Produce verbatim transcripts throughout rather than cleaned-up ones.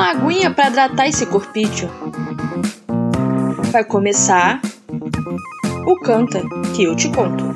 uma aguinha para hidratar esse corpício. Vai começar o Canta Que Eu Te Conto.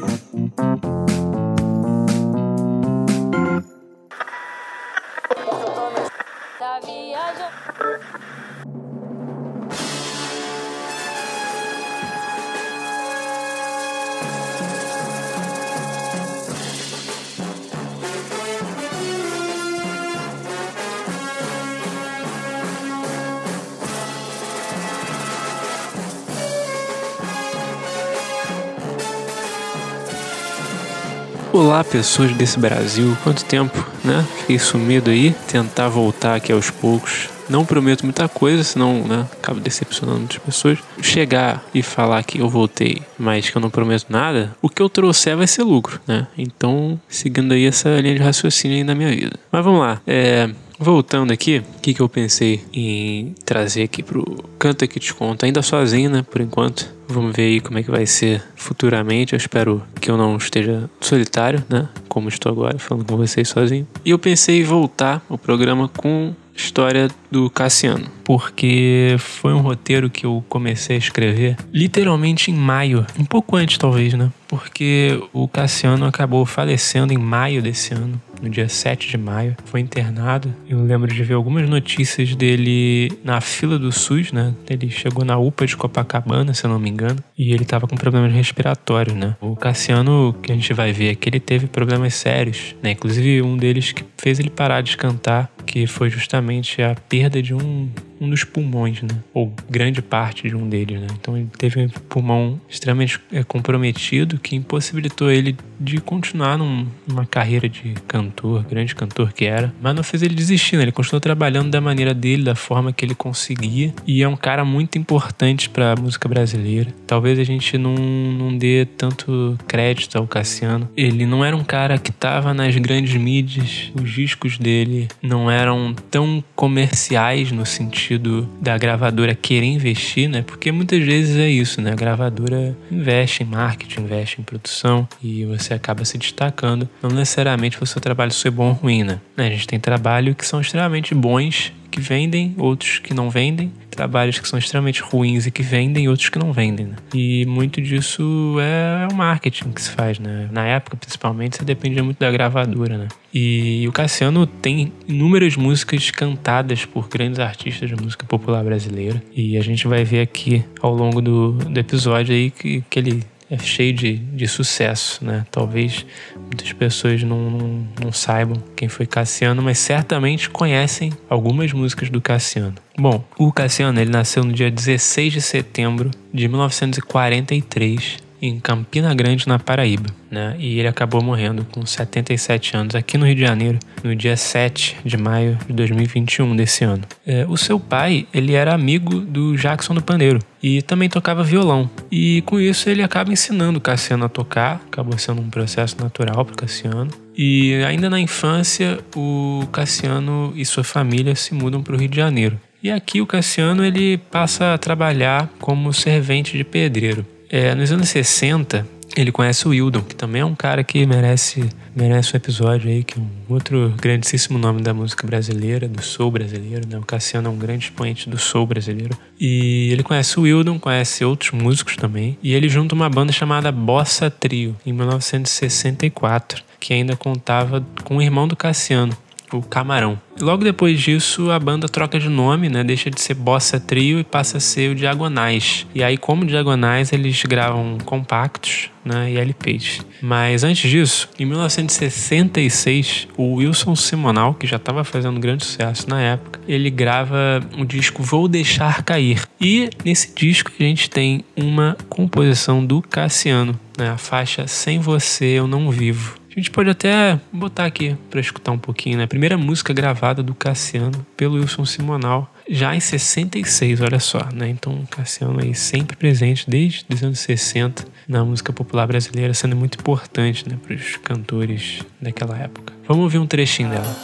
Olá, pessoas desse Brasil, quanto tempo, né? Fiquei sumido aí, tentar voltar aqui aos poucos. Não prometo muita coisa, senão, né, acabo decepcionando muitas pessoas. Chegar e falar que eu voltei, mas que eu não prometo nada, o que eu trouxer vai ser lucro, né? Então, seguindo aí essa linha de raciocínio aí na minha vida. Mas vamos lá, é... voltando aqui, o que, que eu pensei em trazer aqui pro Canta Que Te Conto, ainda sozinho, né, por enquanto. Vamos ver aí como é que vai ser futuramente, eu espero que eu não esteja solitário, né, como estou agora, falando com vocês sozinho. E eu pensei em voltar o programa com a história do Cassiano, porque foi um roteiro que eu comecei a escrever literalmente em maio, um pouco antes talvez, né, porque o Cassiano acabou falecendo em maio desse ano. No dia sete de maio, foi internado. Eu lembro de ver algumas notícias dele na fila do SUS, né? Ele chegou na U P A de Copacabana, se eu não me engano, e ele tava com problemas respiratórios, né? O Cassiano, que a gente vai ver aqui, ele teve problemas sérios, né? Inclusive um deles que fez ele parar de cantar, que foi justamente a perda de um... um dos pulmões, né? Ou grande parte de um deles, né? Então ele teve um pulmão extremamente comprometido que impossibilitou ele de continuar num, numa carreira de cantor, grande cantor que era. Mas não fez ele desistir, né? Ele continuou trabalhando da maneira dele, da forma que ele conseguia. E é um cara muito importante pra música brasileira. Talvez a gente não, não dê tanto crédito ao Cassiano. Ele não era um cara que tava nas grandes mídias. Os discos dele não eram tão comerciais no sentido da gravadora querer investir, né? Porque muitas vezes é isso, né? A gravadora investe em marketing, investe em produção e você acaba se destacando. Não necessariamente o seu trabalho ser bom ou ruim, né? A gente tem trabalho que são extremamente bons, que vendem, outros que não vendem. Trabalhos que são extremamente ruins e que vendem, outros que não vendem, né? E muito disso é o marketing que se faz, né? Na época, principalmente, você dependia muito da gravadora, né? E o Cassiano tem inúmeras músicas cantadas por grandes artistas de música popular brasileira. E a gente vai ver aqui ao longo do, do episódio aí que, que ele... é cheio de, de sucesso, né? Talvez muitas pessoas não, não, não saibam quem foi Cassiano, mas certamente conhecem algumas músicas do Cassiano. Bom, o Cassiano, ele nasceu no dia dezesseis de setembro de mil novecentos e quarenta e três, em Campina Grande, na Paraíba, né? E ele acabou morrendo com setenta e sete anos aqui no Rio de Janeiro, no dia sete de maio de dois mil e vinte e um desse ano. É, o seu pai, ele era amigo do Jackson do Pandeiro e também tocava violão. E com isso ele acaba ensinando o Cassiano a tocar, acabou sendo um processo natural para o Cassiano. E ainda na infância, o Cassiano e sua família se mudam para o Rio de Janeiro. E aqui o Cassiano, ele passa a trabalhar como servente de pedreiro. É, nos anos sessenta, ele conhece o Wildon, que também é um cara que merece, merece um episódio aí, que é um outro grandíssimo nome da música brasileira, do soul brasileiro, né? O Cassiano é um grande expoente do soul brasileiro. E ele conhece o Wildon, conhece outros músicos também, e ele junta uma banda chamada Bossa Trio, em mil novecentos e sessenta e quatro, que ainda contava com o irmão do Cassiano, o Camarão. Logo depois disso, a banda troca de nome, né? Deixa de ser Bossa Trio e passa a ser o Diagonais. E aí, como Diagonais, eles gravam compactos, né, e L Ps. Mas antes disso, em mil novecentos e sessenta e seis, o Wilson Simonal, que já estava fazendo grande sucesso na época, ele grava o disco Vou Deixar Cair. E nesse disco a gente tem uma composição do Cassiano, né? A faixa Sem Você Eu Não Vivo. A gente pode até botar aqui para escutar um pouquinho, né? A primeira música gravada do Cassiano pelo Wilson Simonal, já em sessenta e seis, olha só, né? Então o Cassiano aí sempre presente desde os anos sessenta na música popular brasileira, sendo muito importante, né, para os cantores daquela época. Vamos ouvir um trechinho dela.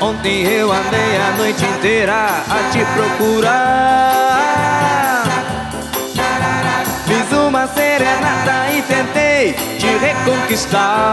Ontem eu andei a noite inteira a te procurar. Fiz uma serenata e tentei te reconquistar.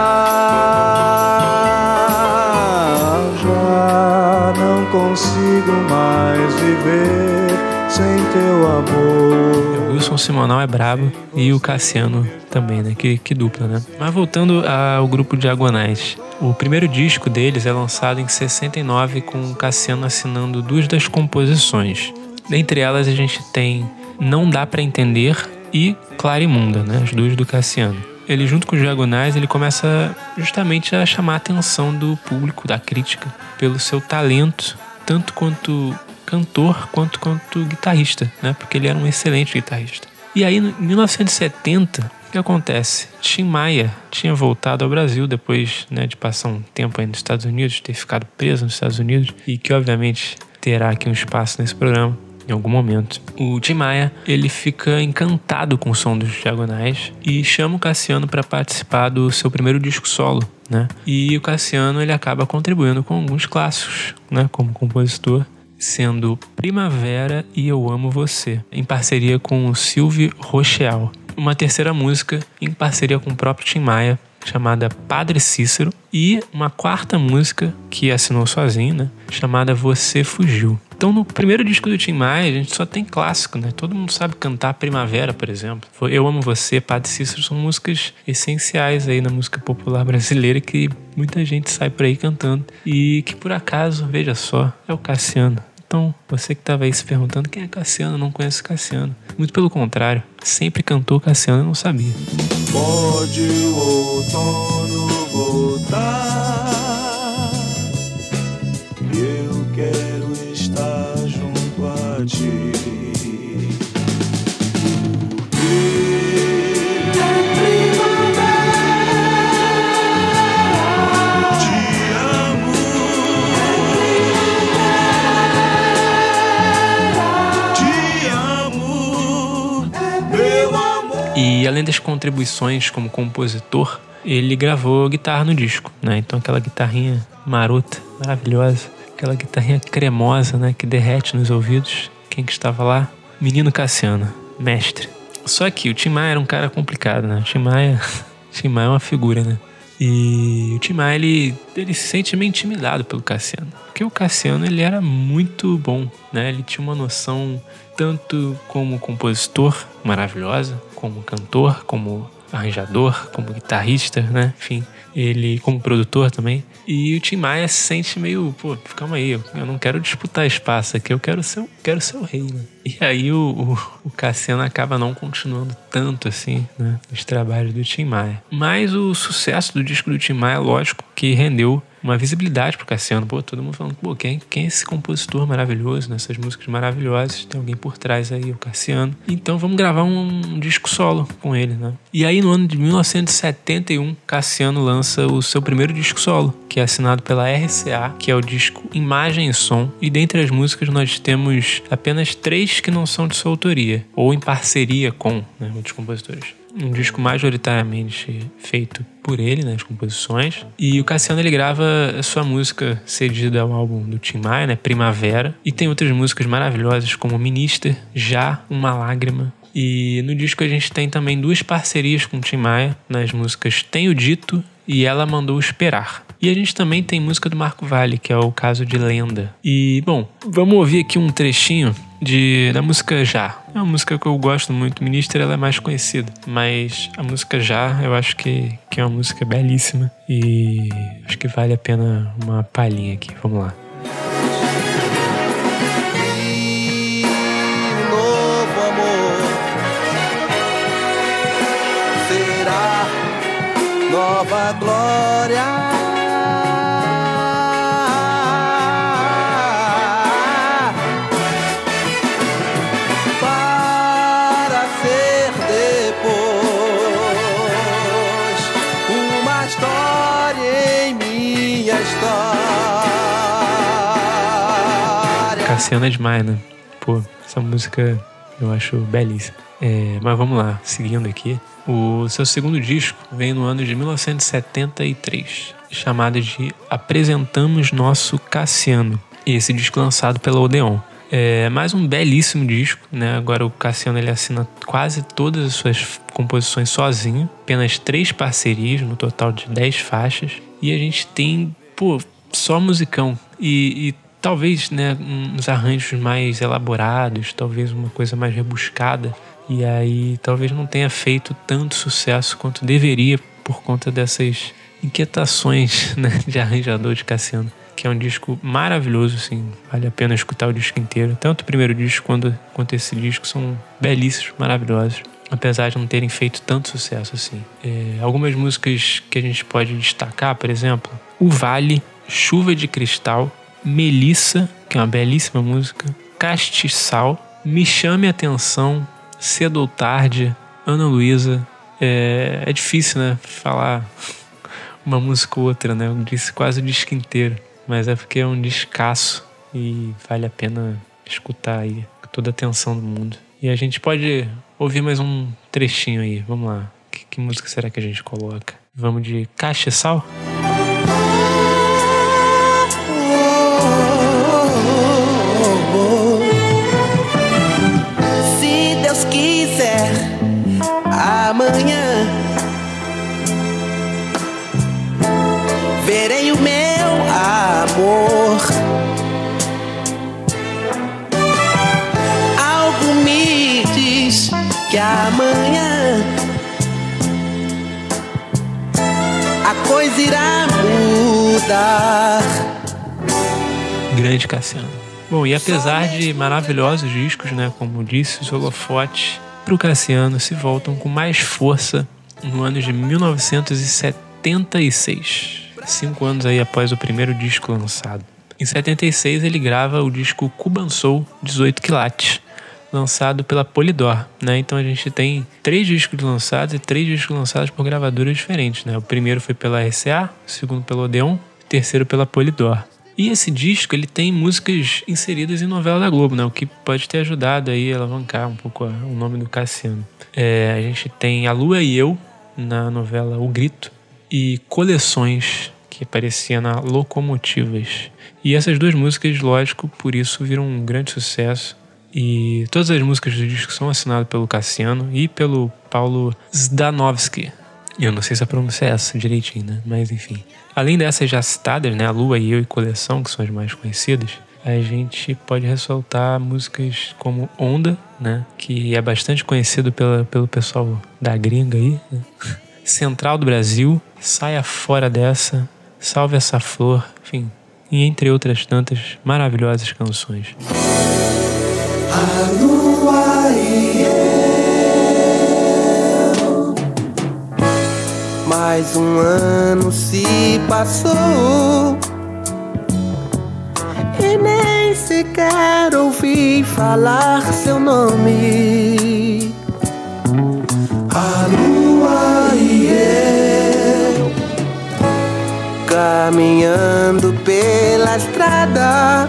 Já não consigo mais viver sem teu amor. O Wilson Simonal é brabo e o Cassiano também, né? Que, que dupla, né? Mas voltando ao grupo Diagonais. O primeiro disco deles é lançado em sessenta e nove, com o Cassiano assinando duas das composições. Dentre elas a gente tem Não Dá Pra Entender e Clarimunda, né? As duas do Cassiano. Ele, junto com os Diagonais, ele começa justamente a chamar a atenção do público, da crítica, pelo seu talento, tanto quanto cantor, quanto quanto guitarrista, né? Porque ele era um excelente guitarrista. E aí, em mil novecentos e setenta, o que acontece? Tim Maia tinha voltado ao Brasil depois, né, de passar um tempo aí nos Estados Unidos, ter ficado preso nos Estados Unidos, e que, obviamente, terá aqui um espaço nesse programa, em algum momento. O Tim Maia, ele fica encantado com o som dos Diagonais e chama o Cassiano para participar do seu primeiro disco solo, né? E o Cassiano, ele acaba contribuindo com alguns clássicos, né, como compositor, sendo Primavera e Eu Amo Você, em parceria com o Sylvie Rochelle. Uma terceira música em parceria com o próprio Tim Maia, chamada Padre Cícero, e uma quarta música que assinou sozinho, né, chamada Você Fugiu. Então, no primeiro disco do Tim Maia, a gente só tem clássico, né? Todo mundo sabe cantar Primavera, por exemplo. Eu Amo Você, Padre Cícero, são músicas essenciais aí na música popular brasileira, que muita gente sai por aí cantando e que, por acaso, veja só, é o Cassiano. Então, você que estava aí se perguntando quem é Cassiano, não conhece Cassiano. Muito pelo contrário, sempre cantou Cassiano e não sabia. Pode o outono voltar, eu quero estar junto a ti. E além das contribuições como compositor, ele gravou guitarra no disco, né? Então aquela guitarrinha marota, maravilhosa, aquela guitarrinha cremosa, né, que derrete nos ouvidos. Quem que estava lá? Menino Cassiano, mestre. Só que o Tim Maia era um cara complicado, né? O Tim Maia, Tim Maia é uma figura, né? E o Tim Maia, ele, ele se sente meio intimidado pelo Cassiano. Porque o Cassiano, ele era muito bom, né? Ele tinha uma noção tanto como compositor maravilhosa, como cantor, como arranjador, como guitarrista, né? Enfim, ele como produtor também. E o Tim Maia se sente meio, pô, calma aí, eu não quero disputar espaço aqui, eu quero ser, quero ser o rei, né? E aí o, o, o Cassiano acaba não continuando tanto assim, né, os trabalhos do Tim Maia. Mas o sucesso do disco do Tim Maia, lógico, que rendeu uma visibilidade pro Cassiano. Pô, todo mundo falando, pô, quem, quem é esse compositor maravilhoso, né? Essas músicas maravilhosas, tem alguém por trás aí, o Cassiano. Então vamos gravar um, um disco solo com ele, né? E aí no ano de mil novecentos e setenta e um, Cassiano lança o seu primeiro disco solo, que é assinado pela R C A, que é o disco Imagem e Som. E dentre as músicas nós temos apenas três que não são de sua autoria, ou em parceria com, né, outros compositores. Um disco majoritariamente feito por ele, nas, né, composições. E o Cassiano, ele grava a sua música cedida ao álbum do Tim Maia, né, Primavera. E tem outras músicas maravilhosas como Minister, Já, Uma Lágrima. E no disco a gente tem também duas parcerias com o Tim Maia, nas músicas Tenho Dito e Ela Mandou Esperar. E a gente também tem música do Marco Valle, que é o caso de Lenda. E, bom, vamos ouvir aqui um trechinho de, da música Já. É uma música que eu gosto muito. Minister, ela é mais conhecida. Mas a música Já, eu acho que, que é uma música belíssima. E acho que vale a pena uma palhinha aqui. Vamos lá. Nova glória, para ser depois uma história em minha história. Cassiano é demais, né? Pô, essa música eu acho belíssima. É, mas vamos lá, seguindo aqui. O seu segundo disco vem no ano de mil novecentos e setenta e três, chamado de Apresentamos Nosso Cassiano. E esse disco lançado pela Odeon. É mais um belíssimo disco, né? Agora o Cassiano, ele assina quase todas as suas composições sozinho. Apenas três parcerias, no total de dez faixas. E a gente tem, pô, só musicão. E, e talvez, né, uns arranjos mais elaborados, talvez uma coisa mais rebuscada, e aí talvez não tenha feito tanto sucesso quanto deveria por conta dessas inquietações, né, de arranjador de Cassiano, que é um disco maravilhoso, assim, vale a pena escutar o disco inteiro. Tanto o primeiro disco quanto, quanto esse disco são belíssimos, maravilhosos, apesar de não terem feito tanto sucesso assim. É, algumas músicas que a gente pode destacar, por exemplo, O Vale, Chuva de Cristal, Melissa, que é uma belíssima música, Castiçal, Me Chame a Atenção, Cedo ou Tarde, Ana Luísa. É, é difícil, né, falar uma música ou outra, né? Eu disse quase o disco inteiro, mas é porque é um descasso e vale a pena escutar aí com toda a atenção do mundo. E a gente pode ouvir mais um trechinho aí, vamos lá. Que, que música será que a gente coloca? Vamos de Castiçal? Se Deus quiser, amanhã verei o meu amor. Algo me diz que amanhã a coisa irá mudar. Grande Cassiano. Bom, e apesar de maravilhosos discos, né, como disse, os holofotes pro Cassiano se voltam com mais força no ano de mil novecentos e setenta e seis. Cinco anos aí após o primeiro disco lançado. Em setenta e seis ele grava o disco Cuban Soul dezoito quilates, lançado pela Polydor, né? Então a gente tem três discos lançados e três discos lançados por gravadoras diferentes, né? O primeiro foi pela R C A, o segundo pela Odeon, o terceiro pela Polydor. E esse disco ele tem músicas inseridas em novela da Globo, né? O que pode ter ajudado aí a alavancar um pouco o nome do Cassiano. É, a gente tem A Lua e Eu na novela O Grito e Coleções, que aparecia na Locomotivas. E essas duas músicas, lógico, por isso viram um grande sucesso. E todas as músicas do disco são assinadas pelo Cassiano e pelo Paulo Zdanovski. Eu não sei se a pronúncia é essa direitinho, né? Mas enfim. Além dessas já citadas, né? A Lua e Eu e Coleção, que são as mais conhecidas, a gente pode ressaltar músicas como Onda, né? Que é bastante conhecido pela, pelo pessoal da gringa aí, né? Central do Brasil, Saia Fora Dessa, Salve Essa Flor, enfim, e entre outras tantas maravilhosas canções. A lua e eu, mais um ano se passou e nem sequer ouvi falar seu nome. A lua e eu, caminhando pela estrada,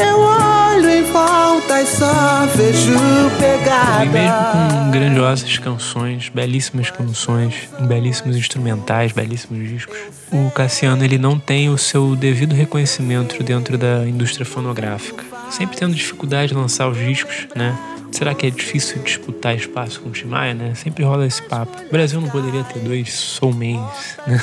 eu olho em volta e só vejo pegada. E mesmo com grandiosas canções, belíssimas canções, belíssimos instrumentais, belíssimos discos, o Cassiano ele não tem o seu devido reconhecimento dentro da indústria fonográfica, sempre tendo dificuldade de lançar os discos, né? Será que é difícil disputar espaço com o Tim Maia, né? Sempre rola esse papo. O Brasil não poderia ter dois soulmans, né?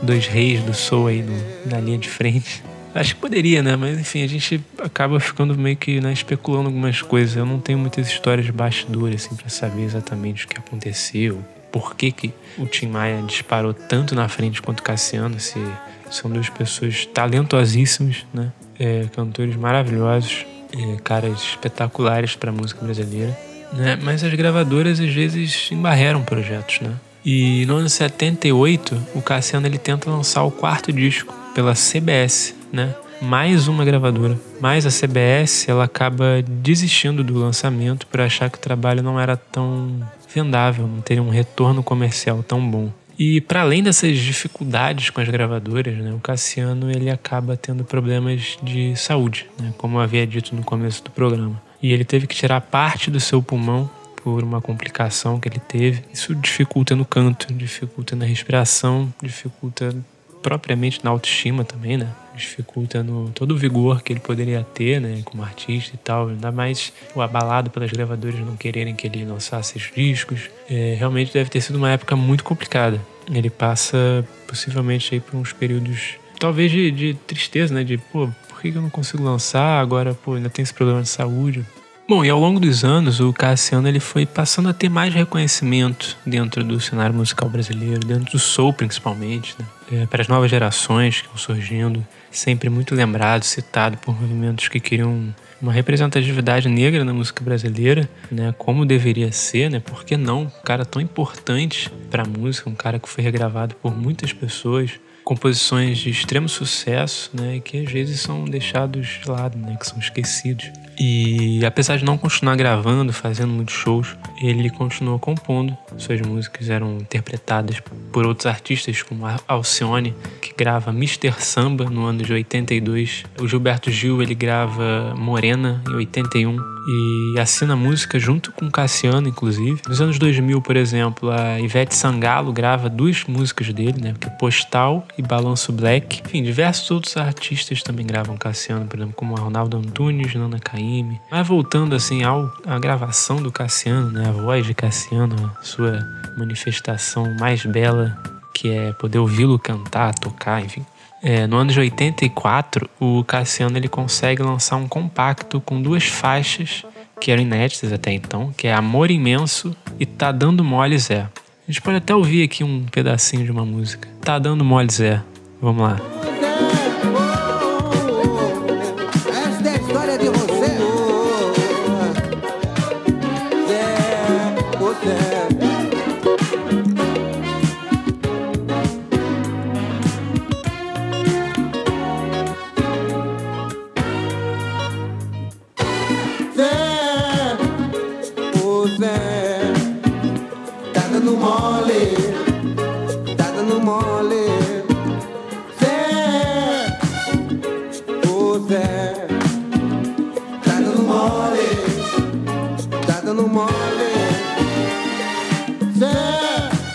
Dois reis do soul aí no, na linha de frente. Acho que poderia, né? Mas enfim, a gente acaba ficando meio que, né, especulando algumas coisas. Eu não tenho muitas histórias de bastidores, assim, pra saber exatamente o que aconteceu. Por que que o Tim Maia disparou tanto na frente quanto o Cassiano. Se são duas pessoas talentosíssimas, né? É, cantores maravilhosos. É, caras espetaculares para a música brasileira, né? Mas as gravadoras às vezes embarreram projetos, né? E no ano setenta e oito o Cassiano ele tenta lançar o quarto disco pela C B S, né? Mais uma gravadora, mas a C B S ela acaba desistindo do lançamento por achar que o trabalho não era tão vendável, não teria um retorno comercial tão bom. E para além dessas dificuldades com as gravadoras, né, o Cassiano ele acaba tendo problemas de saúde, né, como eu havia dito no começo do programa. E ele teve que tirar parte do seu pulmão por uma complicação que ele teve. Isso dificulta no canto, dificulta na respiração, dificulta propriamente na autoestima também, né? Dificulta no todo o vigor que ele poderia ter, né, como artista e tal. Ainda mais o abalado pelas gravadoras não quererem que ele lançasse esses discos. É, realmente deve ter sido uma época muito complicada. Ele passa possivelmente aí por uns períodos talvez de, de tristeza, né? De, pô, por que eu não consigo lançar? Agora, pô, ainda tem esse problema de saúde. Bom, e ao longo dos anos, o Cassiano ele foi passando a ter mais reconhecimento dentro do cenário musical brasileiro, dentro do soul principalmente, né? É, para as novas gerações que estão surgindo, sempre muito lembrado, citado por movimentos que queriam uma representatividade negra na música brasileira, né? Como deveria ser, né? Por que não? Um cara tão importante para a música, um cara que foi regravado por muitas pessoas, composições de extremo sucesso, né, que às vezes são deixados de lado, né, que são esquecidos. E apesar de não continuar gravando, fazendo muitos shows, ele continuou compondo. Suas músicas eram interpretadas por outros artistas, como Alcione, que grava mister Samba no ano de oitenta e dois. O Gilberto Gil, ele grava Morena em oitenta e um. E assina música junto com Cassiano, inclusive. Nos anos dois mil, por exemplo, a Ivete Sangalo grava duas músicas dele, né? Que é Postal e Balanço Black. Enfim, diversos outros artistas também gravam Cassiano, por exemplo, como Arnaldo Antunes, Nana Caim. Mas voltando, assim, ao, à gravação do Cassiano, né? A voz de Cassiano, a sua manifestação mais bela, que é poder ouvi-lo cantar, tocar, enfim. É, no ano de oitenta e quatro, o Cassiano ele consegue lançar um compacto com duas faixas que eram inéditas até então, que é Amor Imenso e Tá Dando Mole Zé. A gente pode até ouvir aqui um pedacinho de uma música. Tá Dando Mole Zé. Vamos lá.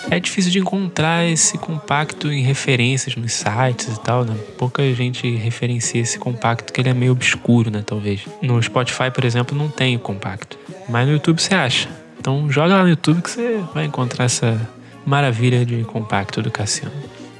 É difícil de encontrar esse compacto em referências nos sites e tal, né? Pouca gente referencia esse compacto, que ele é meio obscuro, né? Talvez. No Spotify, por exemplo, não tem o compacto. Mas no YouTube você acha. Então joga lá no YouTube que você vai encontrar essa maravilha de compacto do Cassiano.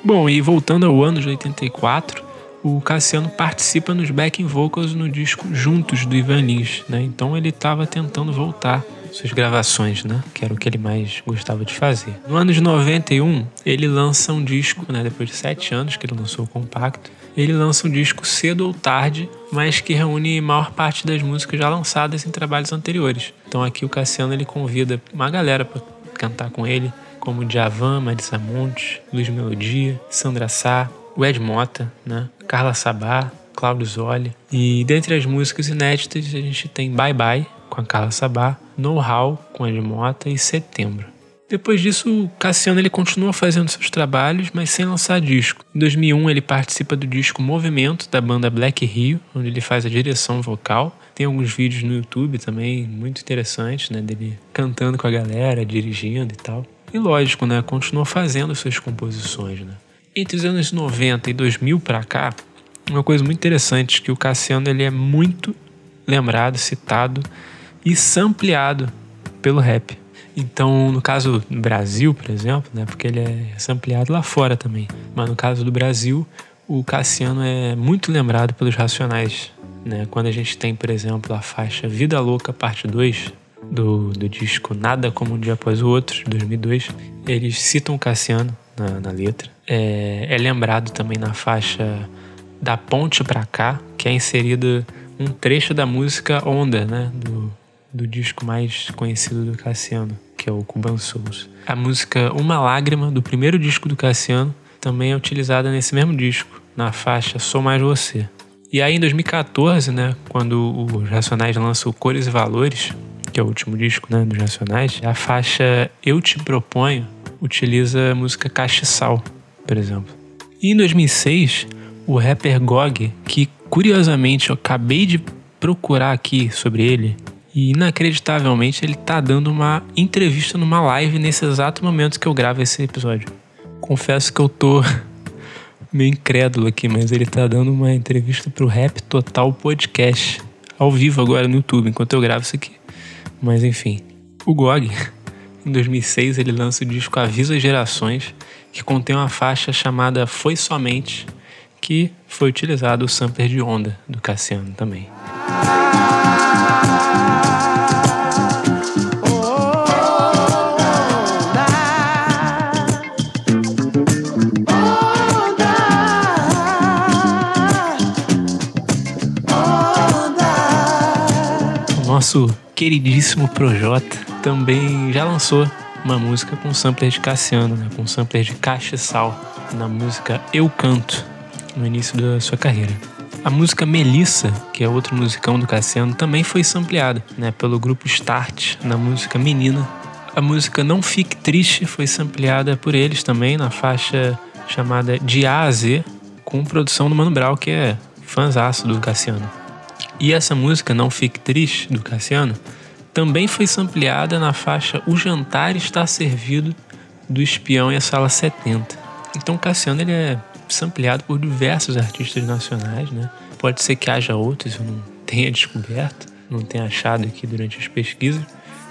Bom, e voltando ao ano de oitenta e quatro, o Cassiano participa nos backing vocals no disco Juntos, do Ivan Lins, né? Então ele estava tentando voltar suas gravações, né? Que era o que ele mais gostava de fazer. No ano de noventa e um, ele lança um disco, né? Depois de sete anos que ele lançou o compacto, ele lança um disco Cedo ou Tarde, mas que reúne a maior parte das músicas já lançadas em trabalhos anteriores. Então aqui o Cassiano ele convida uma galera para cantar com ele, como Djavan, Marisa Montes, Luiz Melodia, Sandra Sá, Wed Mota, né? Carla Sabá, Claudio Zoli. E dentre as músicas inéditas a gente tem Bye Bye, com a Carla Sabá, Know-How, com a Wed Mota, e Setembro. Depois disso, o Cassiano ele continua fazendo seus trabalhos, mas sem lançar disco. Em dois mil e um, ele participa do disco Movimento, da banda Black Rio, onde ele faz a direção vocal. Tem alguns vídeos no YouTube também, muito interessantes, né, dele cantando com a galera, dirigindo e tal. E lógico, né, continua fazendo suas composições, né. Entre os anos noventa e dois mil para cá, uma coisa muito interessante, que o Cassiano ele é muito lembrado, citado e sampleado pelo rap. Então, no caso do Brasil, por exemplo, né, porque ele é sampleado lá fora também, mas no caso do Brasil, o Cassiano é muito lembrado pelos Racionais, né? Quando a gente tem, por exemplo, a faixa Vida Louca, parte dois, do, do disco Nada Como Um Dia Após o Outro, de dois mil e dois, eles citam o Cassiano na, na letra. É, é lembrado também na faixa Da Ponte Pra Cá, que é inserido um trecho da música Onda, né, do, do disco mais conhecido do Cassiano, que é o Cuban Souls. A música Uma Lágrima, do primeiro disco do Cassiano, também é utilizada nesse mesmo disco, na faixa Sou Mais Você. E aí em dois mil e quatorze, né, quando os Racionais lançam o Cores e Valores, que é o último disco, né, dos Racionais, a faixa Eu Te Proponho utiliza a música Castiçal, por exemplo. E em dois mil e seis, o rapper Gog, que curiosamente eu acabei de procurar aqui sobre ele, e inacreditavelmente ele tá dando uma entrevista numa live nesse exato momento que eu gravo esse episódio. Confesso que eu tô meio incrédulo aqui, mas ele tá dando uma entrevista pro Rap Total Podcast, ao vivo agora no YouTube, enquanto eu gravo isso aqui. Mas enfim, o Gog, em dois mil e seis, ele lança o disco Avisa Gerações, que contém uma faixa chamada Foi Somente, que foi utilizado o sampler de onda do Cassiano também. Nosso queridíssimo Projota também já lançou uma música com sampler de Cassiano, né? Com sampler de Cachaçal, na música Eu Canto, no início da sua carreira. A música Melissa, que é outro musicão do Cassiano, também foi sampleada, né? Pelo grupo Start, na música Menina. A música Não Fique Triste foi sampleada por eles também, na faixa chamada De A a Z, com produção do Mano Brown, que é fãzaço do Cassiano. E essa música, Não Fique Triste, do Cassiano, também foi sampleada na faixa O Jantar Está Servido, do Espião e a Sala setenta. Então o Cassiano ele é sampleado por diversos artistas nacionais, né? Pode ser que haja outros, eu não tenha descoberto, não tenha achado aqui durante as pesquisas.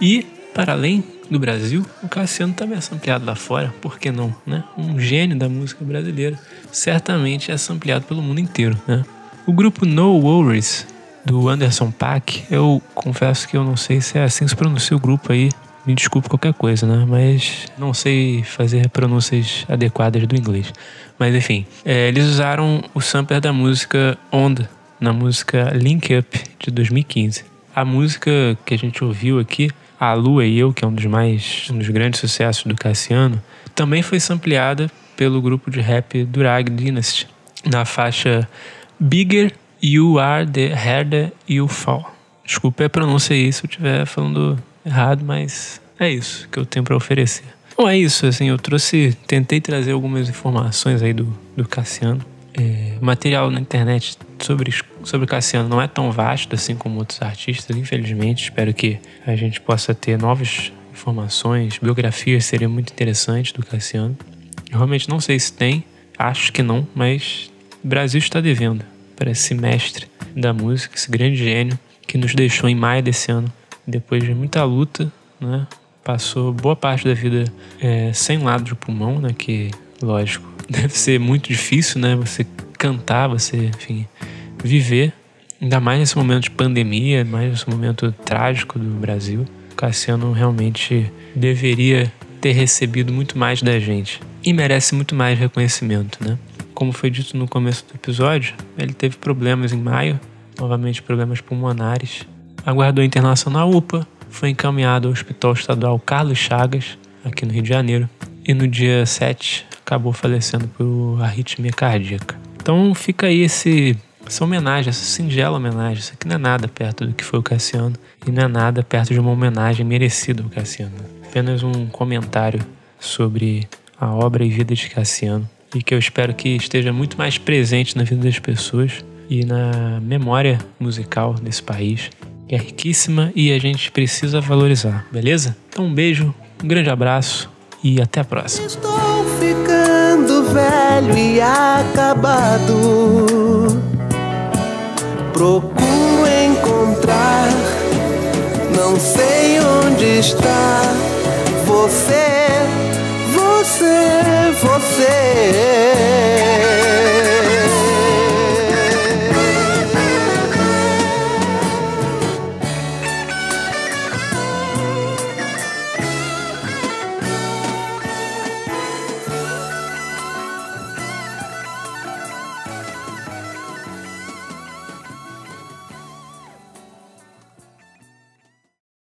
E, para além do Brasil, o Cassiano também é sampleado lá fora, por que não, né? Um gênio da música brasileira, certamente é sampleado pelo mundo inteiro, né? O grupo No Worries, do Anderson Paak, eu confesso que eu não sei se é assim que se pronuncia o grupo aí, me desculpe qualquer coisa, né? Mas não sei fazer pronúncias adequadas do inglês. Mas enfim, é, eles usaram o sampler da música Onda, na música Link Up, de dois mil e quinze. A música que a gente ouviu aqui, A Lua e Eu, que é um dos mais, um dos grandes sucessos do Cassiano, também foi sampleada pelo grupo de rap Durag Dynasty, na faixa Bigger You Are The Herder You Fall. Desculpa a pronúncia aí se eu estiver falando errado, mas é isso que eu tenho para oferecer. Bom, é isso, assim, eu trouxe, tentei trazer algumas informações aí do, do Cassiano. É, material na internet sobre, sobre Cassiano não é tão vasto assim como outros artistas, infelizmente. Espero que a gente possa ter novas informações, biografias seriam muito interessantes do Cassiano. Eu realmente não sei se tem, acho que não, mas o Brasil está devendo para esse mestre da música, esse grande gênio que nos deixou em maio desse ano, depois de muita luta, né? Passou boa parte da vida é, sem lado de pulmão, né? Que, lógico, deve ser muito difícil, né? Você cantar, você, enfim, viver, ainda mais nesse momento de pandemia, mais nesse momento trágico do Brasil. O Cassiano realmente deveria ter recebido muito mais da gente e merece muito mais reconhecimento, né? Como foi dito no começo do episódio, ele teve problemas em maio, novamente problemas pulmonares. Aguardou internação na U P A, foi encaminhado ao Hospital Estadual Carlos Chagas, aqui no Rio de Janeiro, e no dia sete acabou falecendo por arritmia cardíaca. Então fica aí esse, essa homenagem, essa singela homenagem, isso aqui não é nada perto do que foi o Cassiano, e não é nada perto de uma homenagem merecida ao Cassiano. Apenas um comentário sobre a obra e vida de Cassiano, e que eu espero que esteja muito mais presente na vida das pessoas e na memória musical desse país, que é riquíssima e a gente precisa valorizar, beleza? Então um beijo, um grande abraço e até a próxima. Estou ficando velho e acabado, procuro encontrar, não sei onde está você, você, você.